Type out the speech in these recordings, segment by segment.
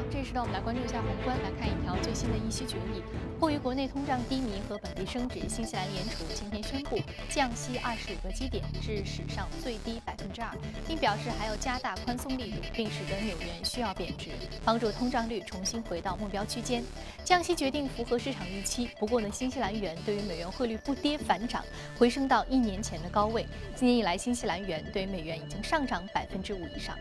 好，这时呢，我们来关注一下宏观，来看一条最新的议息决议。迫于国内通胀低迷和本币升值，新西兰联储今天宣布降息25个基点，至史上最低2%，并表示还要加大宽松力度，并使得纽元需要贬值，帮助通胀率重新回到目标区间。降息决定符合市场预期，不过呢，新西兰元对于美元汇率不跌反涨，回升到1年前的高位。今年以来，新西兰元对美元已经上涨5%以上。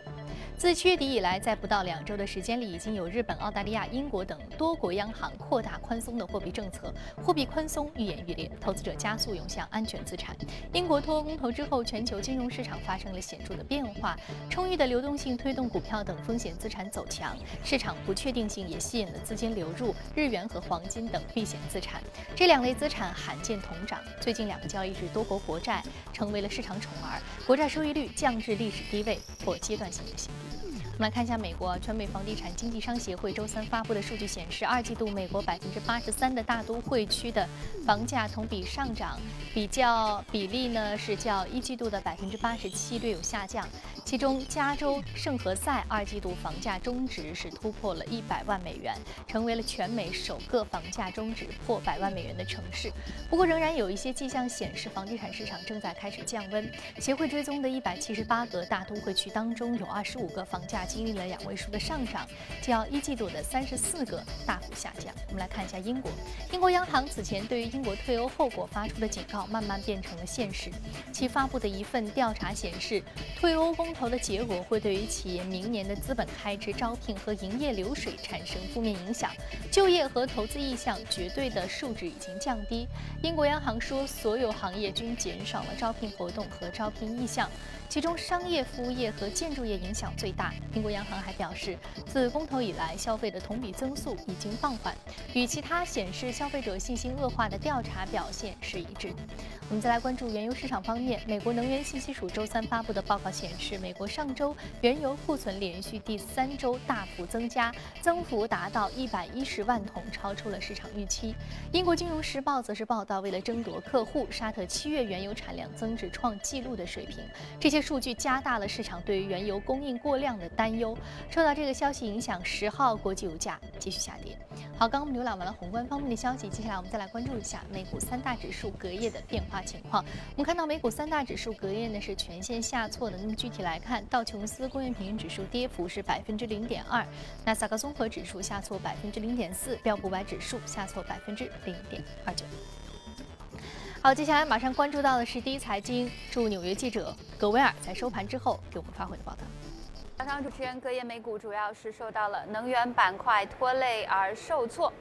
自7月底以来，在不到2周的时间里，已经有日本、澳大利亚、英国等多国央行扩大宽松的货币政策，货币宽松愈演愈烈，投资者加速涌向安全资产。英国脱欧公投之后，全球金融市场发生了显著的变化，充裕的流动性推动股票等风险资产走强，市场不确定性也吸引了资金流入日元和黄金等避险资产，这两类资产罕见同涨。最近2个交易日，多国国债成为了市场宠儿，国债收益率降至历史低位或阶段性的新低。我们来看一下美国，全美房地产经纪商协会周3发布的数据显示，2季度美国83%的大都会区的房价同比上涨，比例呢是较1季度的87%略有下降。其中，加州圣何塞2季度房价中值是突破了100万美元，成为了全美首个房价中值破100万美元的城市。不过，仍然有一些迹象显示房地产市场正在开始降温。协会追踪的178个大都会区当中，有25个房价经历了2位数的上涨，较1季度的34个大幅下降。我们来看一下英国，英国央行此前对于英国退欧后果发出的警告慢慢变成了现实。其发布的一份调查显示，退欧公投的结果会对于企业明年的资本开支、招聘和营业流水产生负面影响，就业和投资意向绝对的数值已经降低。英国央行说，所有行业均减少了招聘活动和招聘意向，其中商业、服务业和建筑业影响最大。英国央行还表示，自公投以来，消费的同比增速已经放缓，与其他显示消费者信心恶化的调查表现是一致的。我们再来关注原油市场方面，美国能源信息署周3发布的报告显示，美国上周原油库存连续第3周大幅增加，增幅达到110万桶，超出了市场预期。英国金融时报则是报道，为了争夺客户，沙特7月原油产量增至创纪录的水平。这些数据加大了市场对于原油供应过量的担忧。受到这个消息影响，10号国际油价继续下跌。好，刚刚我们浏览完了宏观方面的消息，接下来我们再来关注一下美股3大指数隔夜的变化情况。我们看到美股3大指数隔夜呢是全线下挫的。那么具体来看，道琼斯工业平均指数跌幅是0.2%，纳斯达克综合指数下挫0.4%，标普500指数下挫0.29%。好，接下来马上关注到的是第一财经驻纽约记者葛维尔在收盘之后给我们发回的报道。早上主持人，隔夜美股主要是受到了能源板块拖累而受挫。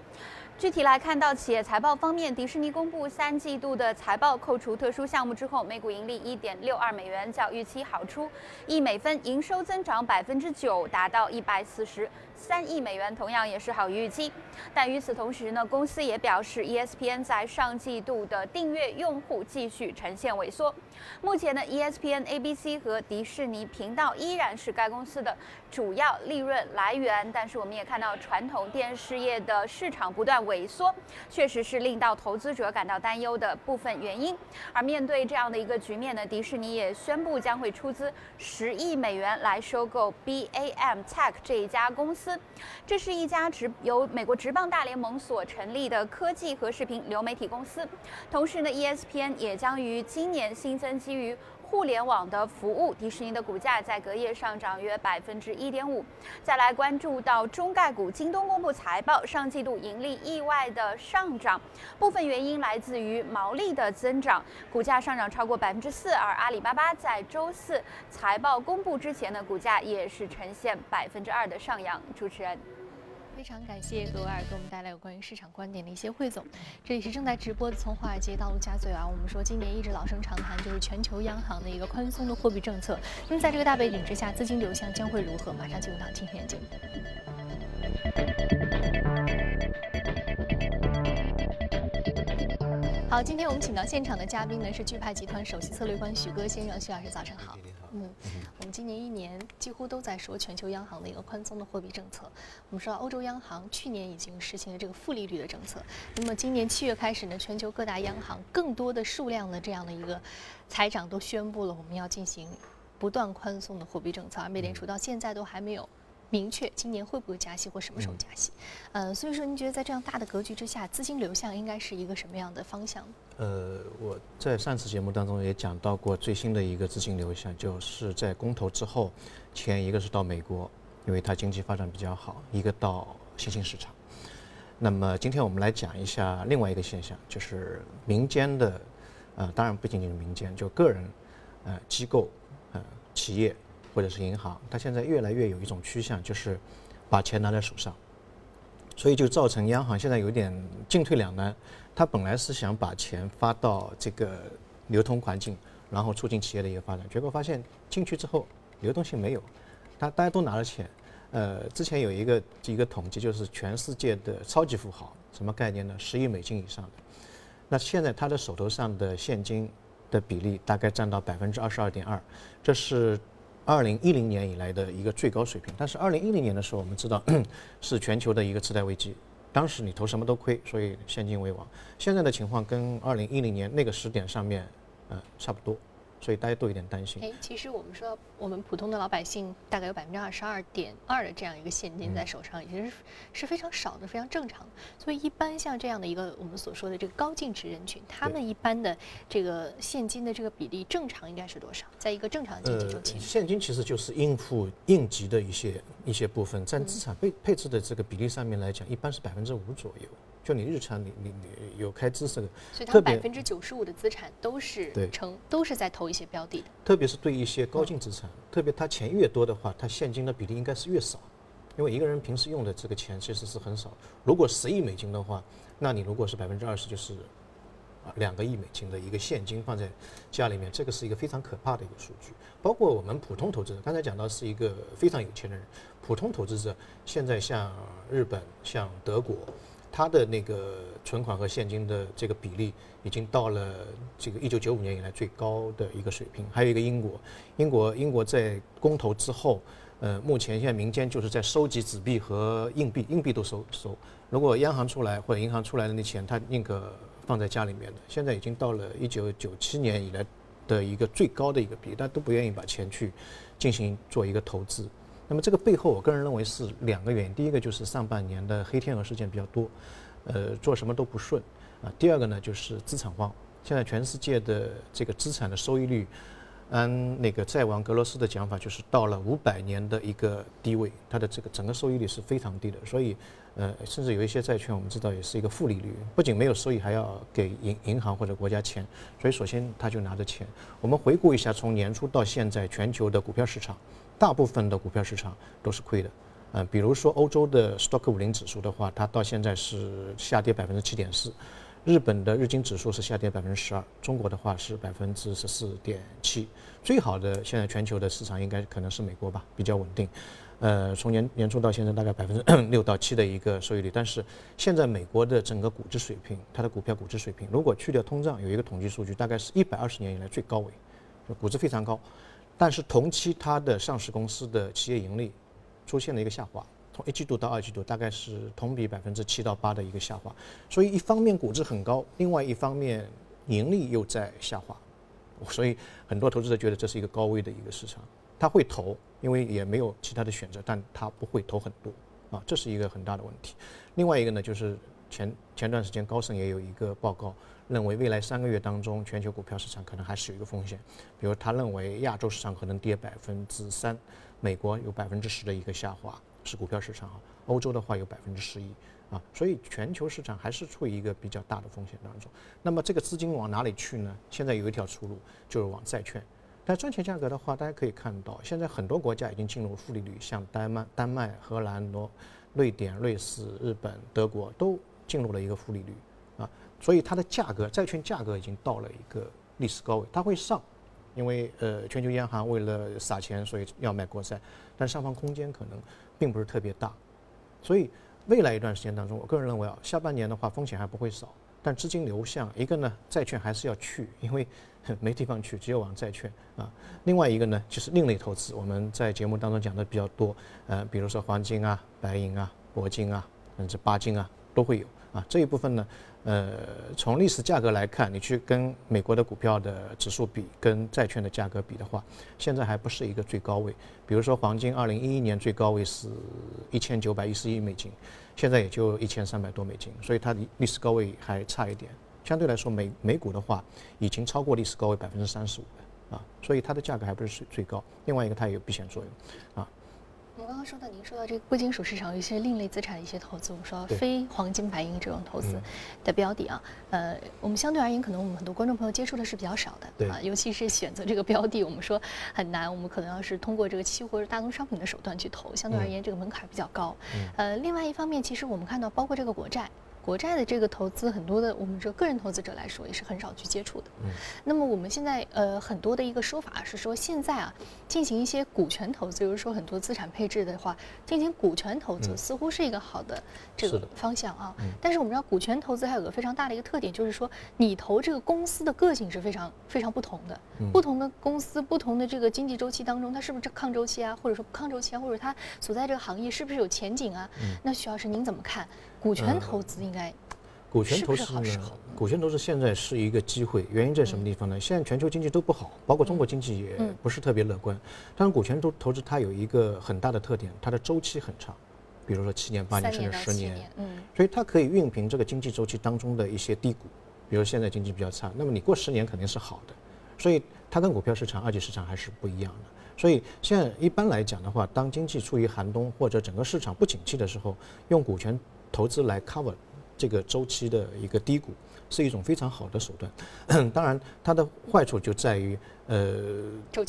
具体来看到企业财报方面，迪士尼公布3季度的财报，扣除特殊项目之后，每股盈利$1.62，较预期好出1美分，营收增长9%，达到143亿美元，同样也是好于预期。但与此同时呢，公司也表示 ，ESPN 在上季度的订阅用户继续呈现萎缩。目前呢 ，ESPN、ABC 和迪士尼频道依然是该公司的主要利润来源，但是我们也看到传统电视业的市场不断萎缩，确实是令到投资者感到担忧的部分原因。而面对这样的一个局面呢，迪士尼也宣布将会出资$10亿来收购 BAM Tech 这一家公司。这是一家由美国职棒大联盟所成立的科技和视频流媒体公司。同时呢 ，ESPN 也将于今年新增基于互联网的服务，迪士尼的股价在隔夜上涨约1.5%。再来关注到中概股，京东公布财报，上季度盈利意外的上涨，部分原因来自于毛利的增长，股价上涨超过4%。而阿里巴巴在周4财报公布之前呢，股价也是呈现2%的上扬。主持人，非常感谢格维尔给我们带来有关于市场观点的一些汇总。这里是正在直播的《从华尔街到陆家嘴》啊，我们说今年一直老生常谈就是全球央行的一个宽松的货币政策。那么在这个大背景之下，资金流向将会如何？马上进入到今天的节目。好，今天我们请到现场的嘉宾呢是钜派集团首席策略官徐戈先生，徐老师早上好。我们今年1年几乎都在说全球央行的一个宽松的货币政策。我们说欧洲央行去年已经实行了这个负利率的政策，那么今年7月开始呢，全球各大央行更多的数量的这样的一个财长都宣布了，我们要进行不断宽松的货币政策，而美联储到现在都还没有明确今年会不会加息或什么时候加息。所以说您觉得在这样大的格局之下，资金流向应该是一个什么样的方向？我在上次节目当中也讲到过，最新的一个资金流向就是在公投之后，前一个是到美国，因为它经济发展比较好，一个到新兴市场。那么今天我们来讲一下另外一个现象，就是民间的，当然不仅仅是民间，就个人、机构、企业或者是银行，它现在越来越有一种趋向，就是把钱拿在手上，所以就造成央行现在有点进退两难。它本来是想把钱发到这个流通环境，然后促进企业的一个发展，结果发现进去之后流动性没有，大家都拿了钱。之前有一个统计，就是全世界的超级富豪，什么概念呢？10亿美金以上的，那现在他的手头上的现金的比例大概占到22.2%，这是2010年以来的一个最高水平。但是2010年的时候，我们知道是全球的一个次贷危机，当时你投什么都亏，所以现金为王。现在的情况跟2010年那个时点上面，差不多。所以大家都有点担心。其实我们说，我们普通的老百姓大概有22.2%的这样一个现金在手上，已经是非常少的，非常正常的。所以一般像这样的一个我们所说的这个高净值人群，他们一般的这个现金的这个比例正常应该是多少？在一个正常的经济周期，现金其实就是应付应急的一些部分，占资产配置的这个比例上面来讲，一般是5%左右。就你日常你有开支是，所以它95%的资产都是在投一些标的的，特别是对一些高净资产，特别它钱越多的话，它现金的比例应该是越少，因为一个人平时用的这个钱其实是很少。如果10亿美金的话，那你如果是20%，就是2个亿美金的一个现金放在家里面，这个是一个非常可怕的一个数据。包括我们普通投资者，刚才讲到是一个非常有钱的人，普通投资者现在像日本、像德国。它的那个存款和现金的这个比例已经到了这个1995年以来最高的一个水平。还有一个英国在公投之后，目前现在民间就是在收集纸币和硬币都收。如果央行出来或者银行出来的那钱，它宁可放在家里面的。现在已经到了1997年以来的一个最高的一个比例，大家都不愿意把钱去进行做一个投资。那么这个背后，我个人认为是2个原因。第一个就是上半年的黑天鹅事件比较多，做什么都不顺啊。第2个呢，就是资产荒。现在全世界的这个资产的收益率，按那个债王格罗斯的讲法，就是到了500年的一个低位，它的这个整个收益率是非常低的。所以，甚至有一些债券我们知道也是一个负利率，不仅没有收益，还要给银行或者国家钱。所以，首先他就拿着钱。我们回顾一下，从年初到现在，全球的股票市场。大部分的股票市场都是亏的，比如说欧洲的 STOXX 50指数的话，它到现在是下跌7.4%，日本的日经指数是下跌12%，中国的话是14.7%。最好的现在全球的市场应该可能是美国吧，比较稳定，从年初到现在大概6%到7%的一个收益率。但是现在美国的整个估值水平，它的股票估值水平，如果去掉通胀，有一个统计数据，大概是120年以来最高位，估值非常高。但是同期它的上市公司的企业盈利出现了一个下滑，从1季度到2季度大概是同比7%到8%的一个下滑。所以一方面估值很高，另外一方面盈利又在下滑，所以很多投资者觉得这是一个高位的一个市场，他会投，因为也没有其他的选择，但他不会投很多啊，这是一个很大的问题。另外一个呢，就是前段时间高盛也有一个报告，认为未来3个月当中，全球股票市场可能还是有一个风险。比如他认为亚洲市场可能跌3%，美国有10%的一个下滑，是股票市场啊。欧洲的话有11%啊，所以全球市场还是处于一个比较大的风险当中。那么这个资金往哪里去呢？现在有一条出路，就是往债券。但债券价格的话，大家可以看到，现在很多国家已经进入负利率，像丹麦、荷兰、瑞典、瑞士、日本、德国都进入了一个负利率啊。所以它的价格，债券价格已经到了一个历史高位，它会上，因为全球央行为了撒钱，所以要买国债，但上方空间可能并不是特别大。所以未来一段时间当中，我个人认为啊，下半年的话风险还不会少，但资金流向一个呢，债券还是要去，因为没地方去，只有往债券啊。另外一个呢，就是另类投资，我们在节目当中讲的比较多，比如说黄金啊、白银啊、铂金啊，甚至钯金啊都会有啊。这一部分呢，从历史价格来看，你去跟美国的股票的指数比，跟债券的价格比的话，现在还不是一个最高位。比如说黄金2011年最高位是1911美金，现在也就1300多美金，所以它的历史高位还差一点。相对来说，美股的话已经超过历史高位35%了啊，所以它的价格还不是最高。另外一个，它也有避险作用啊。我们刚刚说到，您说到这个贵金属市场有一些另类资产的一些投资，我们说非黄金白银这种投资的标的啊，我们相对而言，可能我们很多观众朋友接触的是比较少的啊，尤其是选择这个标的，我们说很难，我们可能要是通过这个期货、大宗商品的手段去投，相对而言这个门槛比较高。另外一方面，其实我们看到，包括这个国债的这个投资，很多的我们这个人投资者来说也是很少去接触的。那么我们现在很多的一个说法是说，现在啊进行一些股权投资，比如说很多资产配置的话，进行股权投资似乎是一个好的这个方向啊。但是我们知道，股权投资还有个非常大的一个特点，就是说你投这个公司的个性是非常非常不同的，不同的公司、不同的这个经济周期当中，它是不是抗周期啊，或者说不抗周期啊，或者它所在这个行业是不是有前景啊？那徐老师您怎么看？股权投资应该是不是好时候？股权投资现在是一个机会，原因在什么地方呢？现在全球经济都不好，包括中国经济也不是特别乐观。但是股权投资它有一个很大的特点，它的周期很长，比如说7年、8年甚至10年，所以它可以熨平这个经济周期当中的一些低谷。比如现在经济比较差，那么你过10年肯定是好的，所以它跟股票市场、二级市场还是不一样的。所以现在一般来讲的话，当经济处于寒冬或者整个市场不景气的时候，用股权投资来 cover 这个周期的一个低谷，是一种非常好的手段。当然，它的坏处就在于周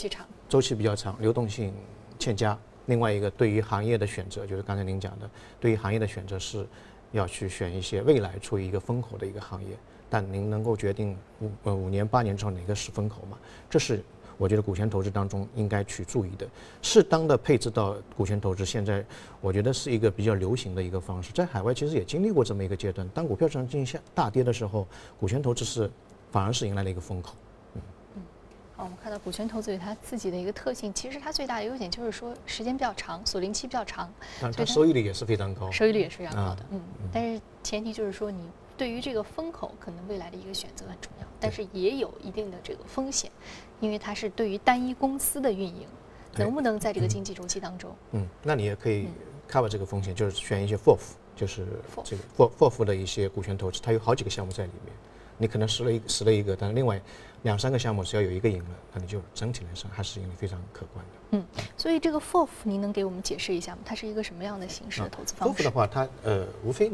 期比较长，流动性欠佳。另外一个，对于行业的选择，就是刚才您讲的，对于行业的选择是要去选一些未来处于一个风口的一个行业，但您能够决定5年8年之后哪个是风口嘛？这是我觉得股权投资当中应该去注意的，适当的配置到股权投资，现在我觉得是一个比较流行的一个方式。在海外其实也经历过这么一个阶段，当股票市场进行大跌的时候，股权投资反而是迎来了一个风口。我们看到股权投资有它自己的一个特性，其实它最大的优点就是说时间比较长，锁定期比较长，但它收益率也是非常高，的。但是前提就是说你对于这个风口可能未来的一个选择很重要，但是也有一定的这个风险，因为它是对于单一公司的运营能不能在这个经济周期当中，那你也可以 cover 这个风险，就是选一些 FOF， 就是这个 FOF 的一些股权投资，它有好几个项目在里面，你可能实了一个，但是另外2-3个项目只要有一个赢了，那你就整体来说还是赢得非常可观的。所以这个 FOF 您能给我们解释一下吗？它是一个什么样的形式的投资方式？FOF 的话，它无非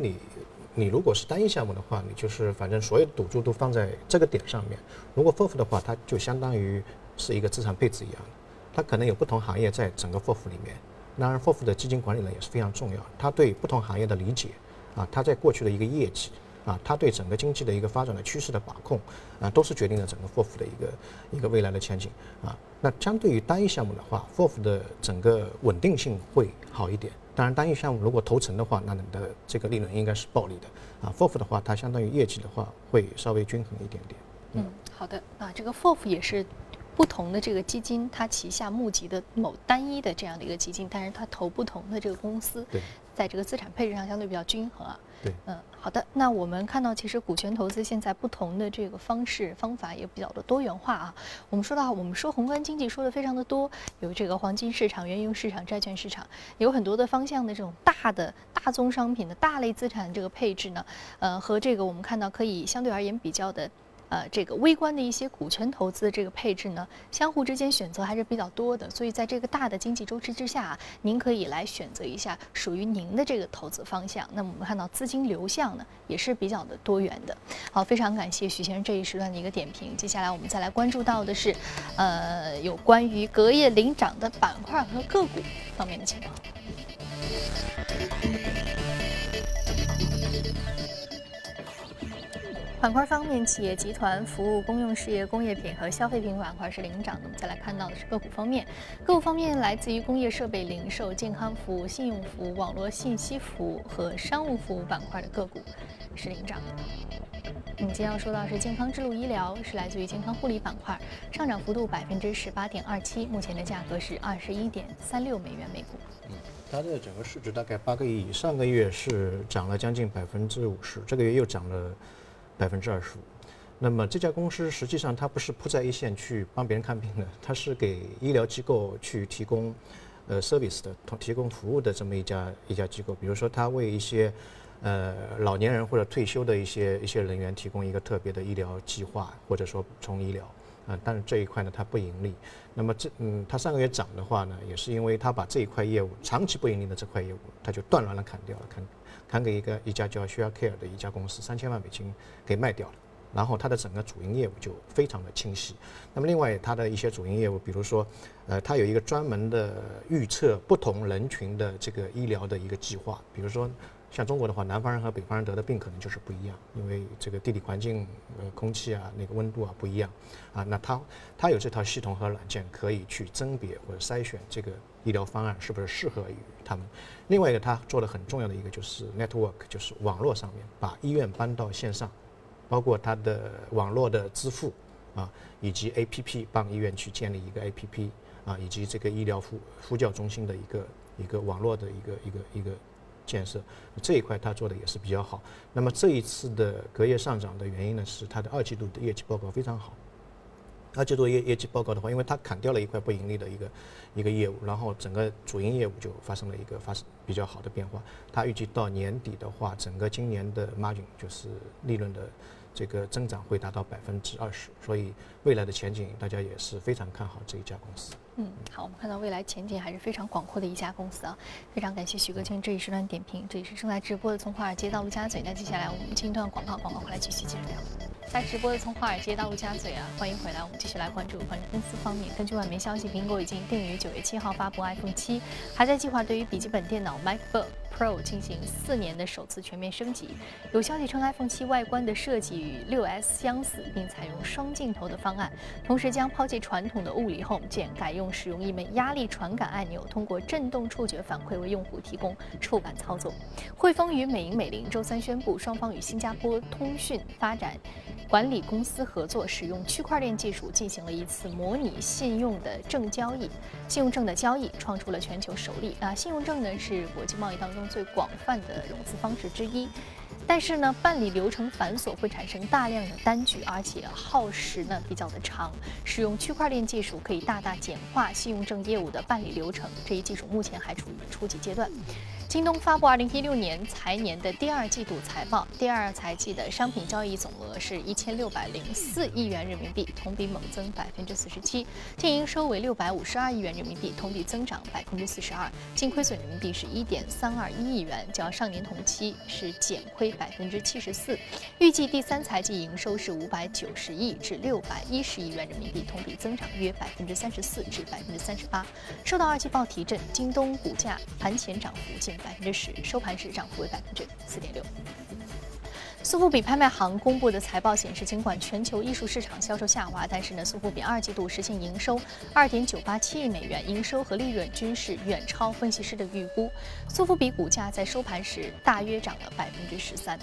你如果是单一项目的话，你就是反正所有的赌注都放在这个点上面。如果 FOF 的话，它就相当于是一个资产配置一样的，它可能有不同行业在整个 FOF 里面。当然 FOF 的基金管理人也是非常重要，他对不同行业的理解啊，他在过去的一个业绩啊，他对整个经济的一个发展的趋势的把控啊，都是决定了整个 FOF 的一个未来的前景啊。那相对于单一项目的话 ，FOF 的整个稳定性会好一点。当然，单一项目如果投成的话，那你的这个利润应该是暴利的啊。FOF 的话，它相当于业绩的话，会稍微均衡一点点。好的啊，这个 FOF 也是不同的这个基金，它旗下募集的某单一的这样的一个基金，但是它投不同的这个公司，在这个资产配置上相对比较均衡啊。好的。那我们看到，其实股权投资现在不同的这个方式方法也比较的多元化啊。我们说宏观经济说的非常的多，有这个黄金市场、原油市场、债券市场，有很多的方向的这种大的大宗商品的大类资产这个配置呢，和这个我们看到可以相对而言比较的。这个微观的一些股权投资的这个配置呢，相互之间选择还是比较多的，所以在这个大的经济周期之下，您可以来选择一下属于您的这个投资方向。那么我们看到资金流向呢，也是比较的多元的。好，非常感谢徐先生这一时段的一个点评。接下来我们再来关注到的是，有关于隔夜领涨的板块和个股方面的情况。板块方面，企业集团服务、公用事业、工业品和消费品板块是领涨的。我们再来看到的是个股方面，来自于工业设备、零售、健康服务、信用服务、网络信息服务和商务服务板块的个股是领涨的。我们今天要说到是健康之路医疗，是来自于健康护理板块，上涨幅度18.27%，目前的价格是21.36美元每股。它的整个市值大概8个亿，上个月是涨了将近50%，这个月又涨了25%。那么这家公司实际上它不是扑在一线去帮别人看病的，它是给医疗机构去提供service 的，提供服务的这么一家机构。比如说，它为一些老年人或者退休的一些人员提供一个特别的医疗计划，或者说补充医疗但是这一块呢它不盈利。那么它上个月涨的话呢，也是因为它把这一块业务长期不盈利的这块业务，它就断然的砍掉了，砍给一家叫 Sharecare 的一家公司，$3000万给卖掉了。然后它的整个主营业务就非常的清晰。那么另外它的一些主营业务，比如说，它有一个专门的预测不同人群的这个医疗的一个计划。比如说像中国的话，南方人和北方人得的病可能就是不一样，因为这个地理环境、空气啊、那个温度啊不一样啊。那它有这套系统和软件可以去甄别或者筛选这个医疗方案是不是适合于他们。另外一个它做的很重要的一个就是 network， 就是网络上面把医院搬到线上。包括它的网络的支付啊，以及 APP 帮医院去建立一个 APP 啊，以及这个医疗呼叫中心的一个网络的一个建设，这一块它做的也是比较好。那么这一次的隔夜上涨的原因呢，是它的2季度的业绩报告非常好。2季度业绩报告的话，因为它砍掉了一块不盈利的一个业务，然后整个主营业务就发生了一个比较好的变化。它预计到年底的话，整个今年的 margin 就是利润的这个增长会达到20%，所以未来的前景大家也是非常看好这一家公司。好，我们看到未来前景还是非常广阔的一家公司啊。非常感谢许哥进这一时段点评，这里是正在直播的《从华尔街到陆家嘴》。那接下来我们进一段广告，广告回来继续接着聊。在直播的《从华尔街到陆家嘴》啊，欢迎回来，我们继续来关注关于恩斯方面。根据外媒消息，苹果已经定于9月7号发布 iPhone 7，还在计划对于笔记本电脑 MacBook Pro 进行4年的首次全面升级。有消息称 ，iPhone 7外观的设计与 6S 相似，并采用双镜头的方案，同时将抛弃传统的物理 Home 键，改用使用一枚压力传感按钮，通过震动触觉反馈为用户提供触感操作。汇丰与美银美林周三宣布，双方与新加坡通讯发展管理公司合作，使用区块链技术进行了一次模拟信用证的交易，创出了全球首例。信用证呢是国际贸易当中最广泛的融资方式之一，但是呢办理流程繁琐，会产生大量的单据，而且耗时呢比较的长。使用区块链技术可以大大简化信用证业务的办理流程，这一技术目前还处于初级阶段。京东发布2016年财年的第二季度财报，第二财季的商品交易总额是1604亿元人民币，同比猛增47%，净营收为652亿元人民币，同比增长42%，净亏损人民币是1.321亿元，较上年同期是减亏74%。预计第三财季营收是590亿至610亿元人民币，同比增长约34%至38%。受到二季报提振，京东股价盘前涨幅近10%，收盘时涨幅为4.6%。苏富比拍卖行公布的财报显示，尽管全球艺术市场销售下滑，但是呢，苏富比2季度实现营收$2.987亿，营收和利润均是远超分析师的预估。苏富比股价在收盘时大约涨了13%。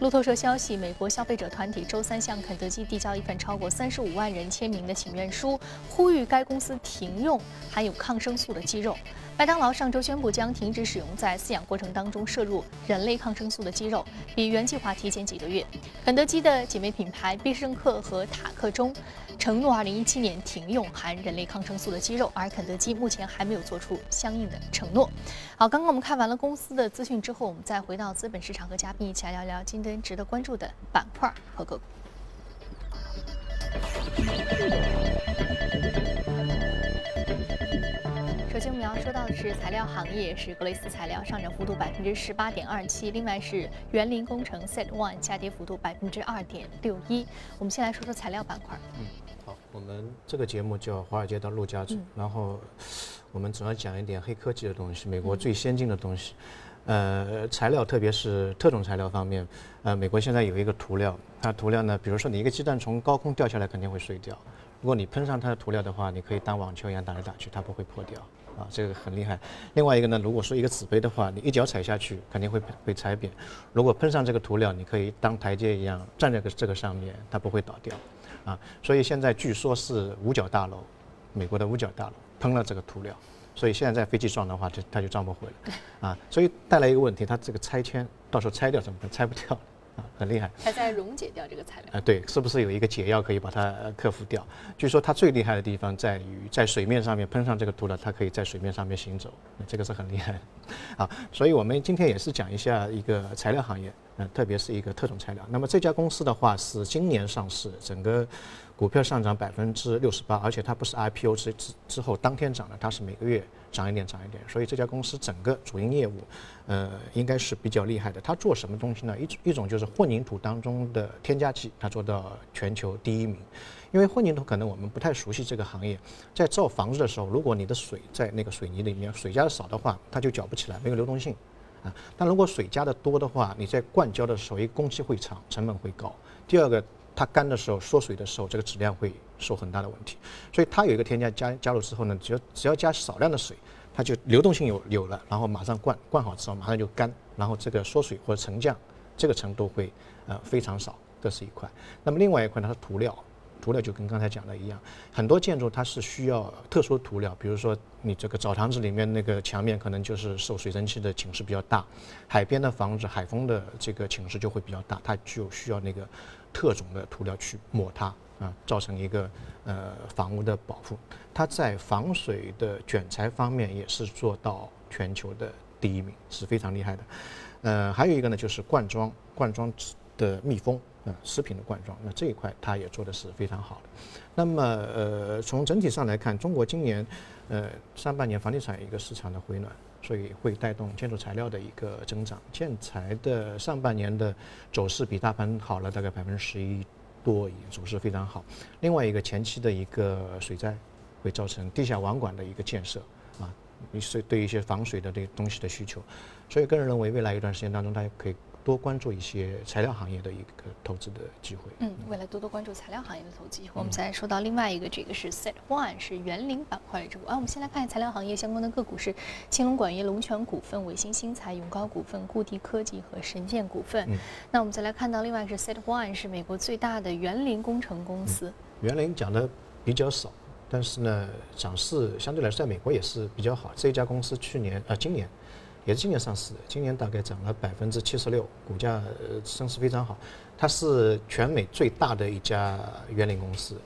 路透社消息，美国消费者团体周三向肯德基递交一份超过35万人签名的请愿书，呼吁该公司停用含有抗生素的鸡肉。麦当劳上周宣布将停止使用在饲养过程当中摄入人类抗生素的鸡肉，比原计划提前几个月。肯德基的姐妹品牌必胜客和塔克中承诺2017年停用含人类抗生素的鸡肉，而肯德基目前还没有做出相应的承诺。好，刚刚我们看完了公司的资讯之后，我们再回到资本市场，和嘉宾一起来聊聊今天值得关注的板块和个股。首先我们要说到的是材料行业，是格雷斯材料上涨幅度18.27%，另外是园林工程 Set One 下跌幅度2.61%。我们先来说说材料板块。好，我们这个节目叫《华尔街到陆家嘴》，然后我们总要讲一点黑科技的东西，美国最先进的东西。材料特别是特种材料方面，美国现在有一个涂料，它涂料呢，比如说你一个鸡蛋从高空掉下来肯定会碎掉，如果你喷上它的涂料的话，你可以当网球一样打来打去，它不会破掉。啊，这个很厉害。另外一个呢，如果说一个纸杯的话，你一脚踩下去肯定会踩扁，如果喷上这个涂料，你可以当台阶一样站在这个上面，它不会倒掉。啊，所以现在据说是5角大楼，美国的5角大楼喷了这个涂料，所以现在在飞机撞的话，它就撞不回了。啊，所以带来一个问题，它这个拆迁到时候拆掉怎么办？拆不掉，很厉害。它在溶解掉这个材料。对，是不是有一个解药可以把它克服掉？据说它最厉害的地方在于在水面上面喷上这个涂料，它可以在水面上面行走，这个是很厉害的。啊，所以我们今天也是讲一下一个材料行业，特别是一个特种材料。那么这家公司的话是今年上市，整个股票上涨68%，而且它不是 IPO 之后当天涨的，它是每个月涨一点涨一点。所以这家公司整个主营业务，应该是比较厉害的。它做什么东西呢？一种就是混凝土当中的添加剂，它做到全球第1名。因为混凝土可能我们不太熟悉这个行业，在造房子的时候，如果你的水在那个水泥里面水加的少的话，它就搅不起来，没有流动性啊。但如果水加的多的话，你在灌浇的时候，一工期会长，成本会高。第二个，它干的时候缩水的时候，这个质量会受很大的问题。所以它有一个添加加入之后呢，只要加少量的水，它就流动性有了，然后马上灌好之后马上就干，然后这个缩水或者沉降这个程度会非常少，这是一块。那么另外一块呢，它涂料就跟刚才讲的一样，很多建筑它是需要特殊涂料，比如说你这个澡堂子里面那个墙面可能就是受水蒸气的侵蚀比较大，海边的房子海风的这个侵蚀就会比较大，它就需要那个特种的涂料去抹它啊，造成一个房屋的保护。它在防水的卷材方面也是做到全球的第1名，是非常厉害的。还有一个呢就是灌装的密封。食品的灌装，那这一块它也做的是非常好的。那么从整体上来看，中国今年上半年房地产一个市场的回暖，所以会带动建筑材料的一个增长。建材的上半年的走势比大盘好了大概11%多，走势非常好。另外一个前期的一个水灾会造成地下网管的一个建设啊，是对一些防水的这东西的需求，所以个人认为未来一段时间当中，它可以多关注一些材料行业的一个投资的机会。未来多关注材料行业的投资机会。我们再说到另外一个，这个是 Set One， 是园林板块的这个。我们先来看材料行业相关的个股是青龙管业、龙泉股份、伟星新材、永高股份、固地科技和神剑股份。那我们再来看到另外是 Set One， 是美国最大的园林工程公司。园林讲的比较少，但是呢，涨势相对来说在美国也是比较好。这家公司今年。也是今年上市的，今年大概涨了76%，股价升势非常好。它是全美最大的一家园林公司，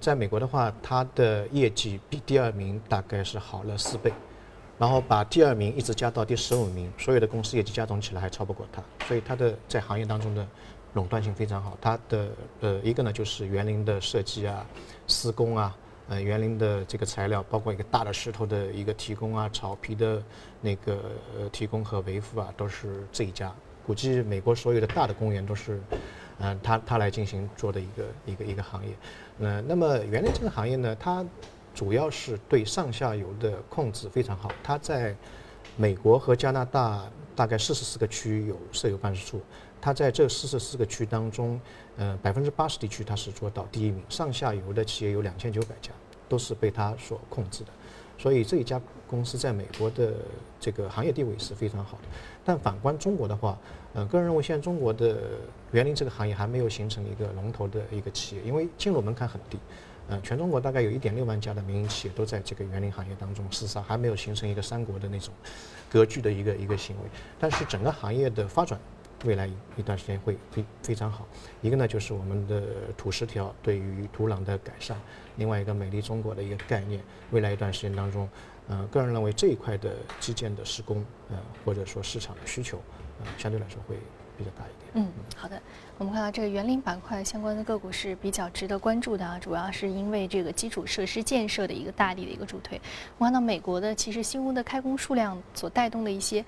在美国的话，它的业绩比第2名大概是好了4倍，然后把第2名一直加到第15名，所有的公司业绩加总起来还超不过它，所以它的在行业当中的垄断性非常好。它的一个呢就是园林的设计啊、施工啊。园林的这个材料，包括一个大的石头的一个提供啊，草皮的那个提供和维护啊，都是这一家。估计美国所有的大的公园都是，它来进行做的一个行业。那么园林这个行业呢，它主要是对上下游的控制非常好。它在美国和加拿大大概44个区有设有办事处。它在这44个区当中，80%地区它是做到第1名，上下游的企业有2900家，都是被它所控制的，所以这一家公司在美国的这个行业地位是非常好的。但反观中国的话，个人认为现在中国的园林这个行业还没有形成一个龙头的一个企业，因为进入门槛很低。全中国大概有1.6万家的民营企业都在这个园林行业当中厮杀，还没有形成一个三国的那种格局的一个行为。但是整个行业的发展，未来一段时间会非常好。一个呢就是我们的土十条对于土壤的改善，另外一个美丽中国的一个概念，未来一段时间当中，个人认为这一块的基建的施工，或者说市场的需求，相对来说会比较大一点。好的。我们看到这个园林板块相关的个股是比较值得关注的啊，主要是因为这个基础设施建设的一个大力的一个助推。我看到美国的其实新屋的开工数量所带动的一些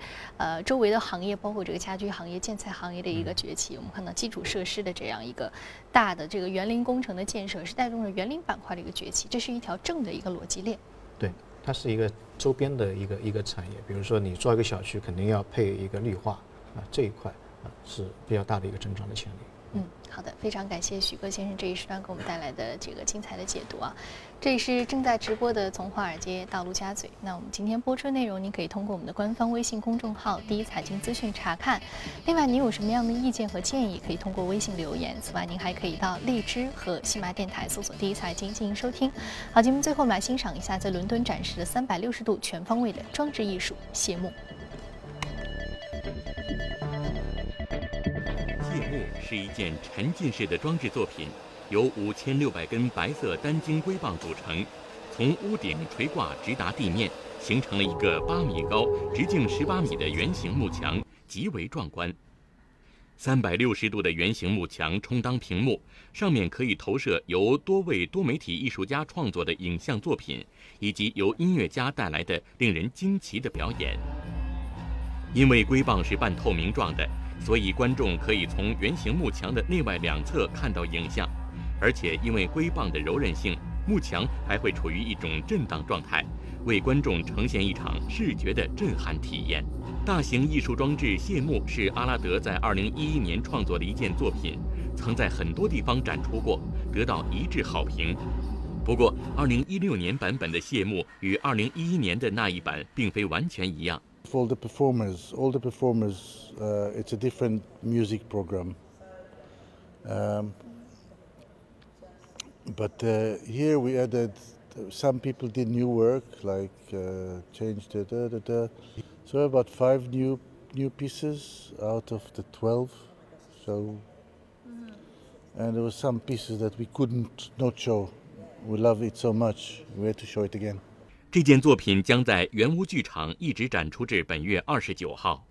周围的行业，包括这个家居行业、建材行业的一个崛起。我们看到基础设施的这样一个大的这个园林工程的建设，是带动了园林板块的一个崛起，这是一条正的一个逻辑链。对，它是一个周边的一个产业，比如说你做一个小区，肯定要配一个绿化啊，这一块是比较大的一个增长的潜力。好的，非常感谢许哥先生这一时段给我们带来的这个精彩的解读啊！这里是正在直播的《从华尔街到陆家嘴》，那我们今天播出内容，您可以通过我们的官方微信公众号“第一财经资讯”查看。另外，您有什么样的意见和建议，可以通过微信留言。此外，您还可以到荔枝和喜马电台搜索“第一财经”进行收听。好，节目最后，我们来欣赏一下在伦敦展示的360度全方位的装置艺术谢幕。物是一件沉浸式的装置作品，由5600根白色单晶硅棒组成，从屋顶垂挂直达地面，形成了一个8米高、直径18米的圆形幕墙，极为壮观。360度的圆形幕墙充当屏幕，上面可以投射由多位多媒体艺术家创作的影像作品，以及由音乐家带来的令人惊奇的表演。因为硅棒是半透明状的，所以观众可以从圆形幕墙的内外两侧看到影像，而且因为硅棒的柔韧性，幕墙还会处于一种震荡状态，为观众呈现一场视觉的震撼体验。大型艺术装置谢幕是阿拉德在2011年创作的一件作品，曾在很多地方展出过，得到一致好评。不过，2016年版本的谢幕与2011年的那一版并非完全一样。For the performers, all the performers, it's a different music program. But here we added.Some people did new work, like changed the So about 5 new pieces out of the 12. So, and there were some pieces that we couldn't not show. We love it so much. We had to show it again. 这件作品将在圆屋剧场一直展出至本月29号。